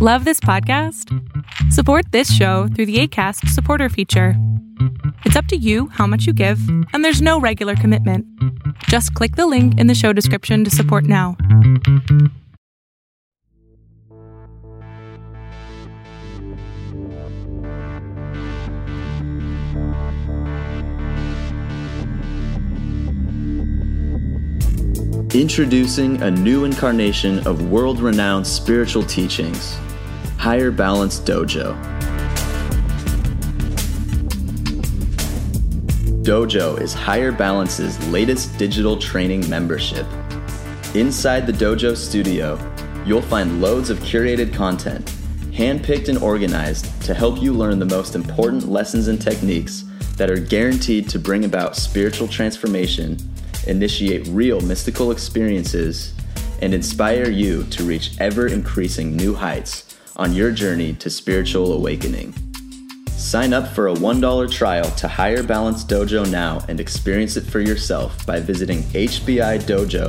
Love this podcast? Support this show through the Acast supporter feature. It's up to you how much you give, and there's no regular commitment. Just click the link in the show description to support now. Introducing a new incarnation of world-renowned spiritual teachings, Higher Balance Dojo. Dojo is Higher Balance's latest digital training membership. Inside the Dojo studio, you'll find loads of curated content, handpicked and organized to help you learn the most important lessons and techniques that are guaranteed to bring about spiritual transformation, initiate real mystical experiences, and inspire you to reach ever-increasing new heights on your journey to spiritual awakening. Sign up for a $1 trial to Higher Balance Dojo now and experience it for yourself by visiting hbidojo.com.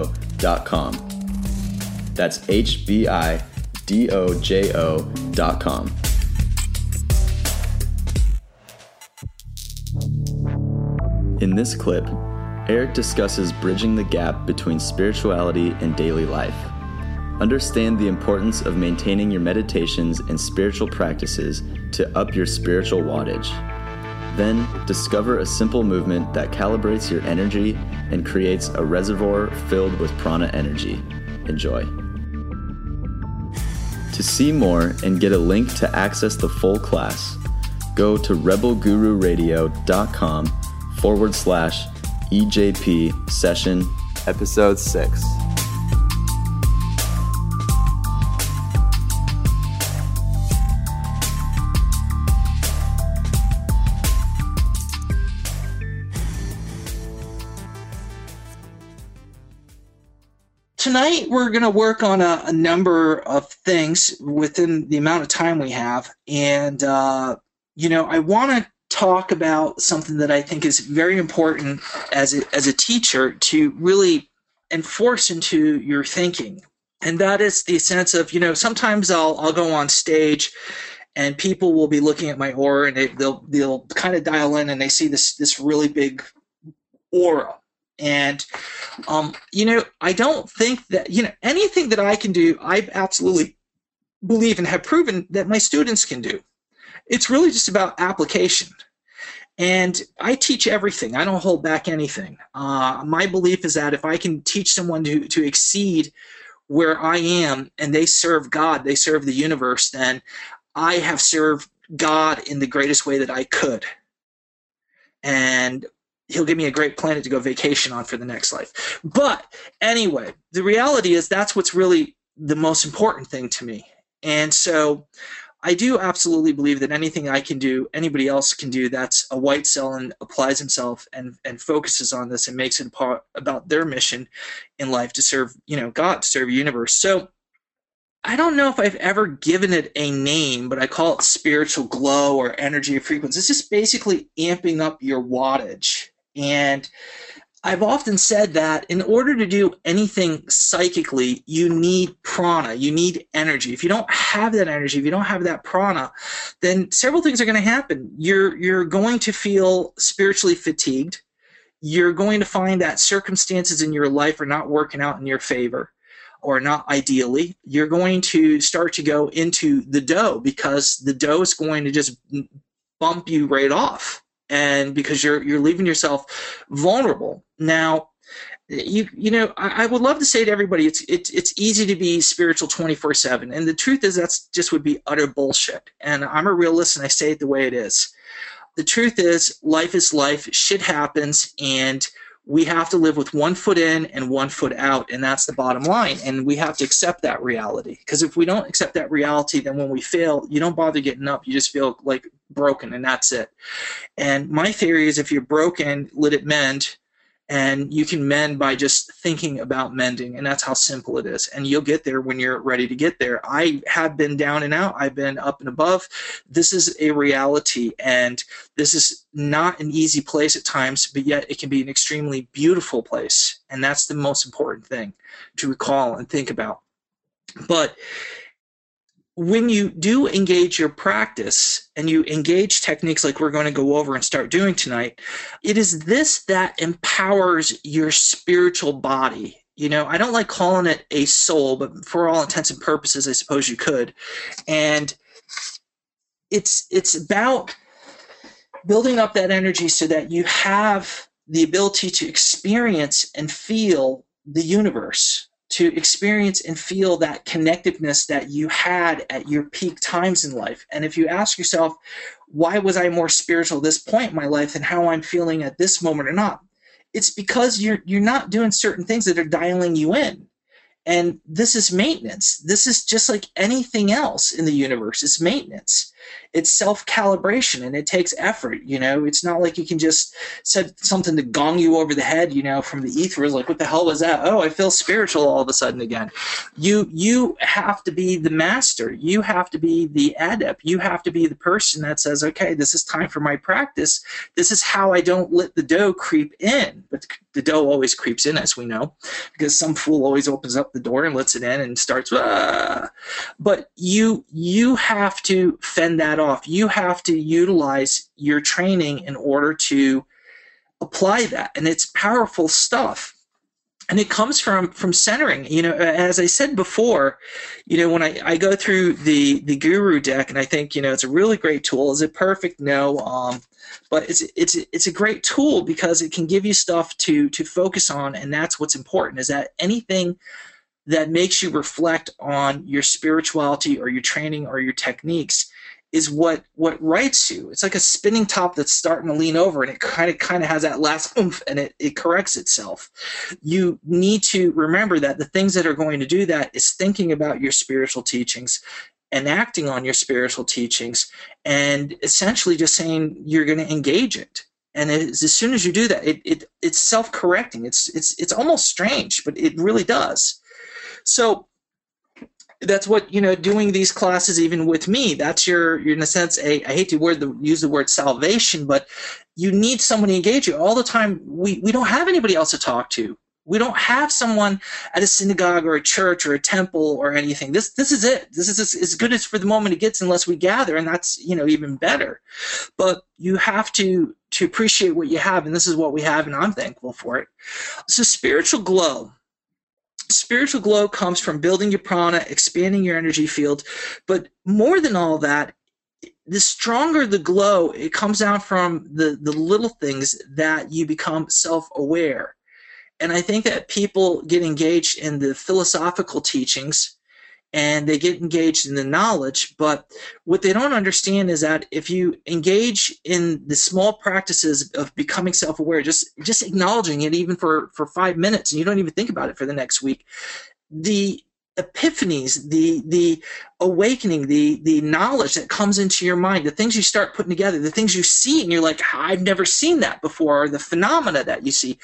That's hbidojo.com. In this clip, Eric discusses bridging the gap between spirituality and daily life. Understand the importance of maintaining your meditations and spiritual practices to up your spiritual wattage. Then, discover a simple movement that calibrates your energy and creates a reservoir filled with prana energy. Enjoy. To see more and get a link to access the full class, go to rebelgururadio.com/EJP Session Episode 6. Tonight, we're going to work on a number of things within the amount of time we have. And, I want to talk about something that I think is very important as a teacher to really enforce into your thinking. And that is the sense of, sometimes I'll go on stage and people will be looking at my aura and they'll kind of dial in and they see this really big aura. And, I don't think that, anything that I can do, I absolutely believe and have proven that my students can do. It's really just about application. And I teach everything. I don't hold back anything. My belief is that if I can teach someone to exceed where I am and they serve God, they serve the universe, then I have served God in the greatest way that I could. And He'll give me a great planet to go vacation on for the next life. But anyway, the reality is that's what's really the most important thing to me. And so I do absolutely believe that anything I can do, anybody else can do, that's a white cell and applies himself and focuses on this and makes it about their mission in life to serve, God, to serve the universe. So I don't know if I've ever given it a name, but I call it spiritual glow or energy or frequency. It's just basically amping up your wattage. And I've often said that in order to do anything psychically, you need prana, you need energy. If you don't have that energy, if you don't have that prana, then several things are going to happen. You're going to feel spiritually fatigued. You're going to find that circumstances in your life are not working out in your favor or not ideally. You're going to start to go into the dough because the dough is going to just bump you right off. And because you're leaving yourself vulnerable. Now, I would love to say to everybody, it's easy to be spiritual 24/7. And the truth is that's just would be utter bullshit. And I'm a realist and I say it the way it is. The truth is life, shit happens, and we have to live with one foot in and one foot out, and that's the bottom line. And we have to accept that reality. Because if we don't accept that reality, then when we fail, you don't bother getting up. You just feel like broken, and that's it. And my theory is if you're broken, let it mend. And you can mend by just thinking about mending, and that's how simple it is. And you'll get there when you're ready to get there. I have been down and out. I've been up and above. This is a reality, and this is not an easy place at times, but yet it can be an extremely beautiful place. And that's the most important thing to recall and think about. But when you do engage your practice and you engage techniques like we're going to go over and start doing tonight, it is this that empowers your spiritual body. You know, I don't like calling it a soul, but for all intents and purposes, I suppose you could. And it's about building up that energy so that you have the ability to experience and feel the universe, to experience and feel that connectiveness that you had at your peak times in life. And if you ask yourself, why was I more spiritual at this point in my life than how I'm feeling at this moment or not? It's because you're not doing certain things that are dialing you in. And this is maintenance. This is just like anything else in the universe. It's maintenance. It's self-calibration, and it takes effort, you know. It's not like you can just set something to gong you over the head, you know, from the ether. Like, what the hell was that? Oh, I feel spiritual all of a sudden again. You have to be the master. You have to be the adept. You have to be the person that says, okay, this is time for my practice. This is how I don't let the dough creep in. But the dough always creeps in, as we know, because some fool always opens up the door and lets it in and starts, ah. But you have to fend that off. You have to utilize your training in order to apply that. And it's powerful stuff. And it comes from centering. You know, as I said before, you know, when I go through the guru deck, and I think, you know, it's a really great tool. Is it perfect? No. But it's a great tool because it can give you stuff to focus on, and that's what's important, is that anything that makes you reflect on your spirituality or your training or your techniques is what rights you. It's like a spinning top that's starting to lean over, and it kind of has that last oomph, and it corrects itself. You need to remember that the things that are going to do that is thinking about your spiritual teachings and acting on your spiritual teachings, and essentially just saying you're going to engage it. And as soon as you do that, it's self-correcting. It's almost strange, but it really does. So that's what, you know, doing these classes, even with me, that's your in a sense, I hate to use the word salvation, but you need someone to engage you all the time. We don't have anybody else to talk to. We don't have someone at a synagogue or a church or a temple or anything. This is it. This is as good as for the moment it gets, unless we gather, and that's, you know, even better. But you have to appreciate what you have, and this is what we have, and I'm thankful for it. So spiritual glow. Spiritual glow comes from building your prana, expanding your energy field, but more than all that, the stronger the glow, it comes out from the little things that you become self-aware. And I think that people get engaged in the philosophical teachings and they get engaged in the knowledge, but what they don't understand is that if you engage in the small practices of becoming self-aware, just acknowledging it even for 5 minutes, and you don't even think about it for the next week, the epiphanies, the awakening, the knowledge that comes into your mind, the things you start putting together, the things you see and you're like, I've never seen that before, or the phenomena that you see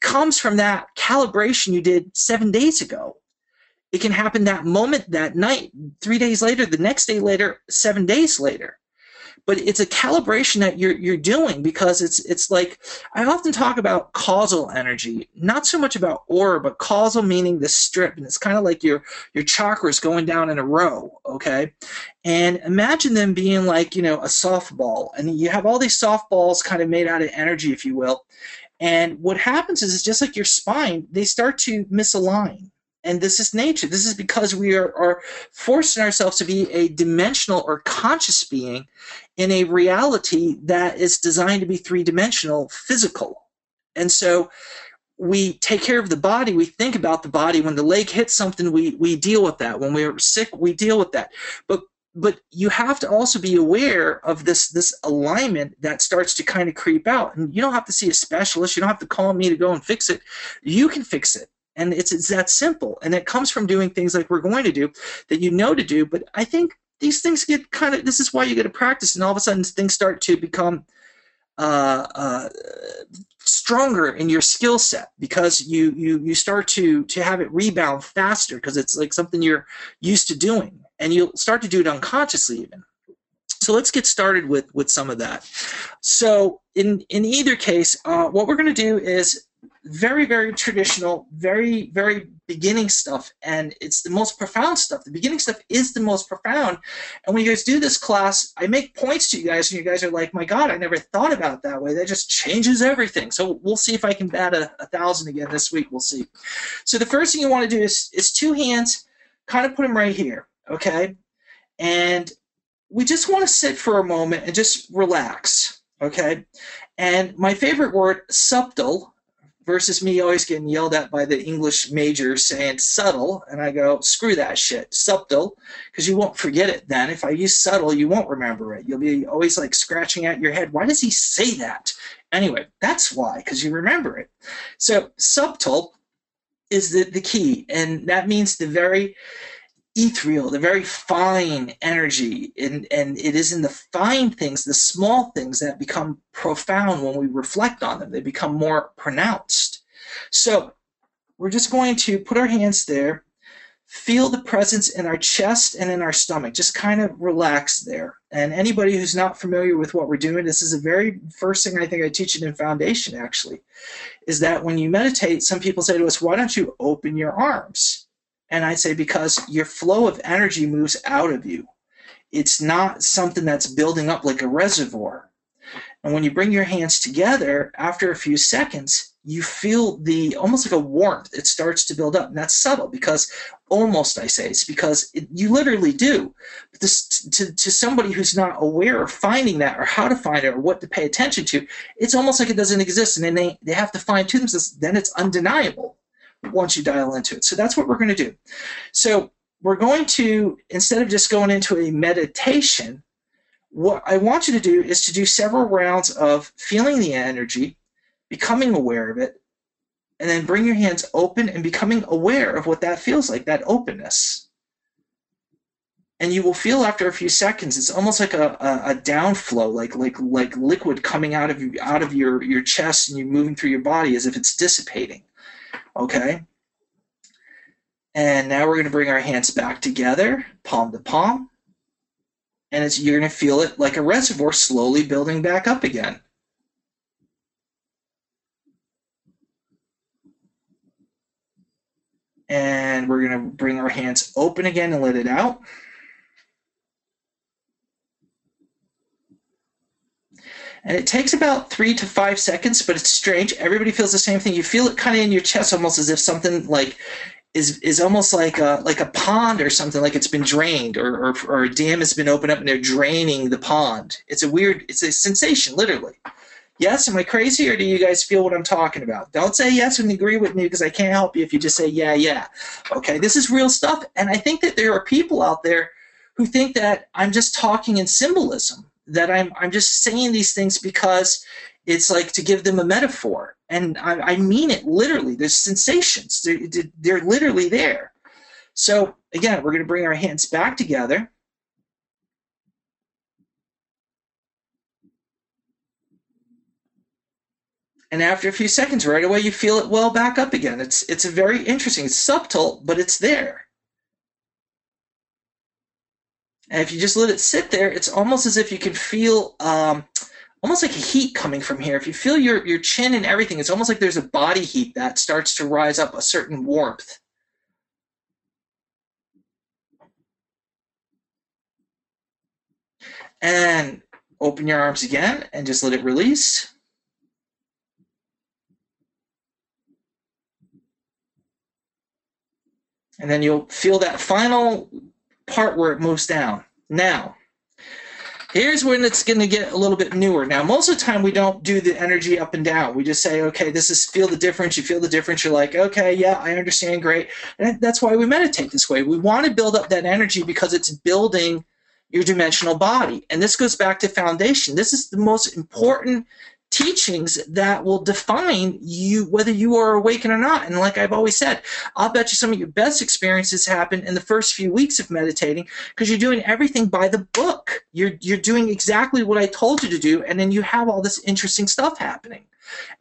comes from that calibration you did 7 days ago. It can happen that moment, that night, 3 days later, the next day later, 7 days later. But it's a calibration that you're doing, because it's like, I often talk about causal energy, not so much about aura, but causal meaning the strip, and it's kind of like your chakras going down in a row, okay? And imagine them being like, you know, a softball, and you have all these softballs kind of made out of energy, if you will, and what happens is it's just like your spine, they start to misalign. And this is nature. This is because we are forcing ourselves to be a dimensional or conscious being in a reality that is designed to be three-dimensional, physical. And so we take care of the body. We think about the body. When the leg hits something, we deal with that. When we're sick, we deal with that. But you have to also be aware of this alignment that starts to kind of creep out. And you don't have to see a specialist. You don't have to call me to go and fix it. You can fix it. And it's that simple. And it comes from doing things like we're going to do, that you know to do. But I think these things get kind of, this is why you get to practice. And all of a sudden things start to become stronger in your skill set, because you start to have it rebound faster, because it's like something you're used to doing. And you'll start to do it unconsciously even. So let's get started with some of that. So in either case, what we're going to do is very, very traditional, very, very beginning stuff, and it's the most profound stuff. The beginning stuff is the most profound, and when you guys do this class, I make points to you guys, and you guys are like, my God, I never thought about it that way. That just changes everything. So we'll see if I can bat 1,000 again this week. We'll see. So the first thing you want to do is two hands, kind of put them right here, okay? And we just want to sit for a moment and just relax, okay? And my favorite word, subtle, versus me always getting yelled at by the English major saying subtle, and I go, screw that shit, subtle, because you won't forget it then. If I use subtle, you won't remember it. You'll be always like scratching at your head, why does he say that? Anyway, that's why, because you remember it. So subtle is the key, and that means the very ethereal, the very fine energy, and it is in the fine things, the small things that become profound when we reflect on them. They become more pronounced. So we're just going to put our hands there, feel the presence in our chest and in our stomach, just kind of relax there. And anybody who's not familiar with what we're doing, this is the very first thing I think I teach it in Foundation actually, is that when you meditate, some people say to us, why don't you open your arms? And I say, because your flow of energy moves out of you. It's not something that's building up like a reservoir. And when you bring your hands together, after a few seconds, you feel the almost like a warmth. It starts to build up. And that's subtle because almost, I say, it's because you literally do. But this, to somebody who's not aware of finding that or how to find it or what to pay attention to, it's almost like it doesn't exist. And then they have to find to themselves. Then it's undeniable once you dial into it. So that's what we're going to do. So we're going to, instead of just going into a meditation, what I want you to do is to do several rounds of feeling the energy, becoming aware of it, and then bring your hands open and becoming aware of what that feels like, that openness. And you will feel after a few seconds, it's almost like a downflow, like liquid coming out of your chest and you moving through your body as if it's dissipating. Okay, and now we're going to bring our hands back together, palm to palm, and you're going to feel it like a reservoir slowly building back up again. And we're going to bring our hands open again and let it out. And it takes about 3 to 5 seconds, but it's strange. Everybody feels the same thing. You feel it kind of in your chest, almost as if something like is almost like a pond or something, like it's been drained or a dam has been opened up and they're draining the pond. It's a sensation, literally. Yes, am I crazy, or do you guys feel what I'm talking about? Don't say yes and agree with me, because I can't help you if you just say yeah, yeah. Okay, this is real stuff, and I think that there are people out there who think that I'm just talking in symbolism, that I'm just saying these things because it's like to give them a metaphor. And I mean it literally. There's sensations. They're literally there. So again, we're going to bring our hands back together. And after a few seconds, right away, you feel it well back up again. It's a very interesting. It's subtle, but it's there. And if you just let it sit there, it's almost as if you can feel almost like a heat coming from here. If you feel your chin and everything, it's almost like there's a body heat that starts to rise up, a certain warmth. And open your arms again and just let it release. And then you'll feel that final part where it moves down. Now, here's when it's going to get a little bit newer. Now, most of the time we don't do the energy up and down. We just say, okay, this is feel the difference. You feel the difference. You're like, okay, yeah, I understand. Great. And that's why we meditate this way. We want to build up that energy because it's building your dimensional body. And this goes back to Foundation. This is the most important teachings that will define you, whether you are awakened or not. And like I've always said, I'll bet you some of your best experiences happen in the first few weeks of meditating, because you're doing everything by the book. You're doing exactly what I told you to do, and then you have all this interesting stuff happening.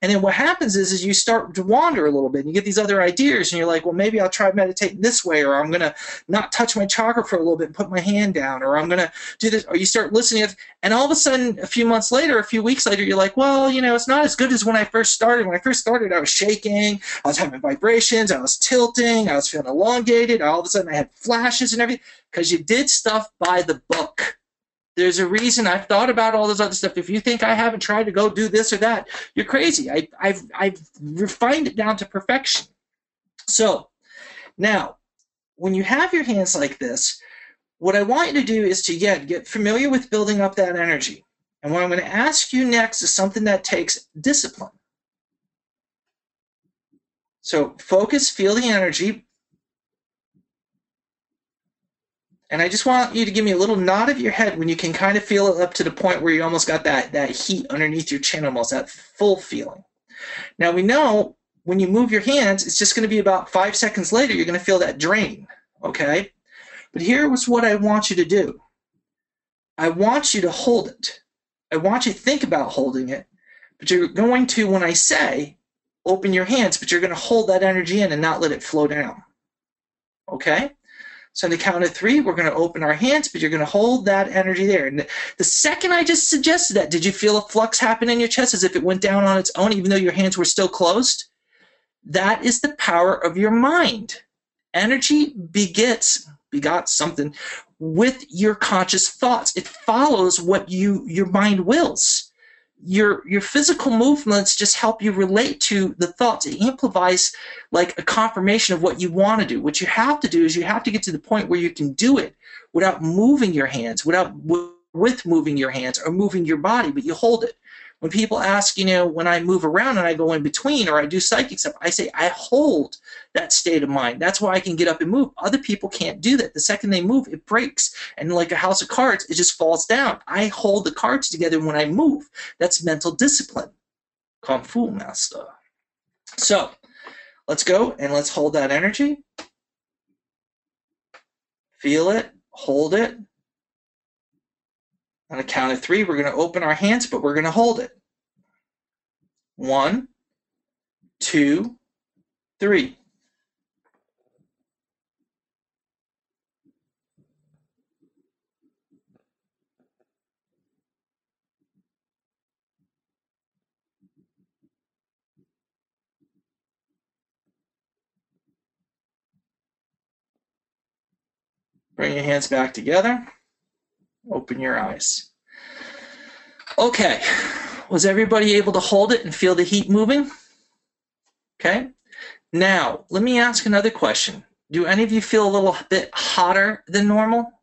And then what happens is you start to wander a little bit, and you get these other ideas, and you're like, well, maybe I'll try meditating this way, or I'm going to not touch my chakra for a little bit and put my hand down, or I'm going to do this, or you start listening. And all of a sudden, a few months later, a few weeks later, you're like, well, you know, it's not as good as when I first started. When I first started, I was shaking, I was having vibrations, I was tilting, I was feeling elongated, all of a sudden I had flashes and everything, because you did stuff by the book. There's a reason I've thought about all this other stuff. If you think I haven't tried to go do this or that, you're crazy. I've refined it down to perfection. So now, when you have your hands like this, what I want you to do is to, get familiar with building up that energy. And what I'm going to ask you next is something that takes discipline. So focus, feel the energy. And I just want you to give me a little nod of your head when you can kind of feel it up to the point where you almost got that heat underneath your chin, almost that full feeling. Now we know when you move your hands, it's just going to be about 5 seconds later, you're going to feel that drain, okay? But here was what I want you to do. I want you to hold it. I want you to think about holding it, but you're going to, when I say, open your hands, but you're going to hold that energy in and not let it flow down, okay? So on the count of three, we're going to open our hands, but you're going to hold that energy there. And the second I just suggested that, did you feel a flux happen in your chest as if it went down on its own, even though your hands were still closed? That is the power of your mind. Energy begot something with your conscious thoughts. It follows what your mind wills. Your physical movements just help you relate to the thoughts. It amplifies like a confirmation of what you want to do. What you have to do is you have to get to the point where you can do it without moving your hands, with moving your hands or moving your body, but you hold it. When people ask, when I move around and I go in between or I do psychic stuff, I say I hold that state of mind. That's why I can get up and move. Other people can't do that. The second they move, it breaks. And like a house of cards, it just falls down. I hold the cards together when I move. That's mental discipline. Kung Fu Master. So let's go and let's hold that energy. Feel it. Hold it. On a count of three, we're going to open our hands, but we're going to hold it. 1, 2, 3. Bring your hands back together. Open your eyes. Okay, was everybody able to hold it and feel the heat moving? Okay, now let me ask another question. Do any of you feel a little bit hotter than normal?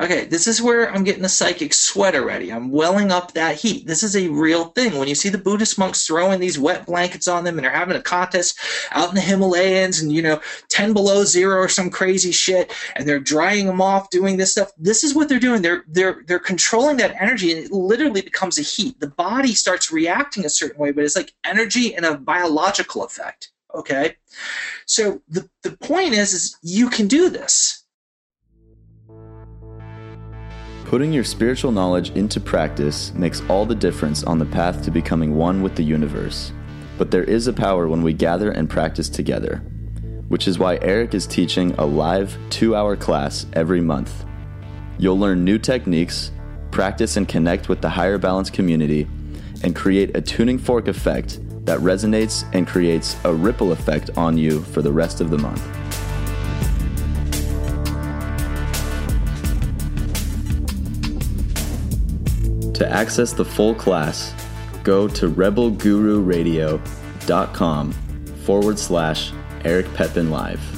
Okay, this is where I'm getting a psychic sweat already. I'm welling up that heat. This is a real thing. When you see the Buddhist monks throwing these wet blankets on them and they're having a contest out in the Himalayas and, 10 below zero or some crazy shit, and they're drying them off doing this stuff, this is what they're doing. They're controlling that energy, and it literally becomes a heat. The body starts reacting a certain way, but it's like energy and a biological effect, okay? So the point is you can do this. Putting your spiritual knowledge into practice makes all the difference on the path to becoming one with the universe. But there is a power when we gather and practice together, which is why Eric is teaching a live 2-hour class every month. You'll learn new techniques, practice and connect with the Higher Balance community, and create a tuning fork effect that resonates and creates a ripple effect on you for the rest of the month. To access the full class, go to rebelgururadio.com/Eric Pepin Live.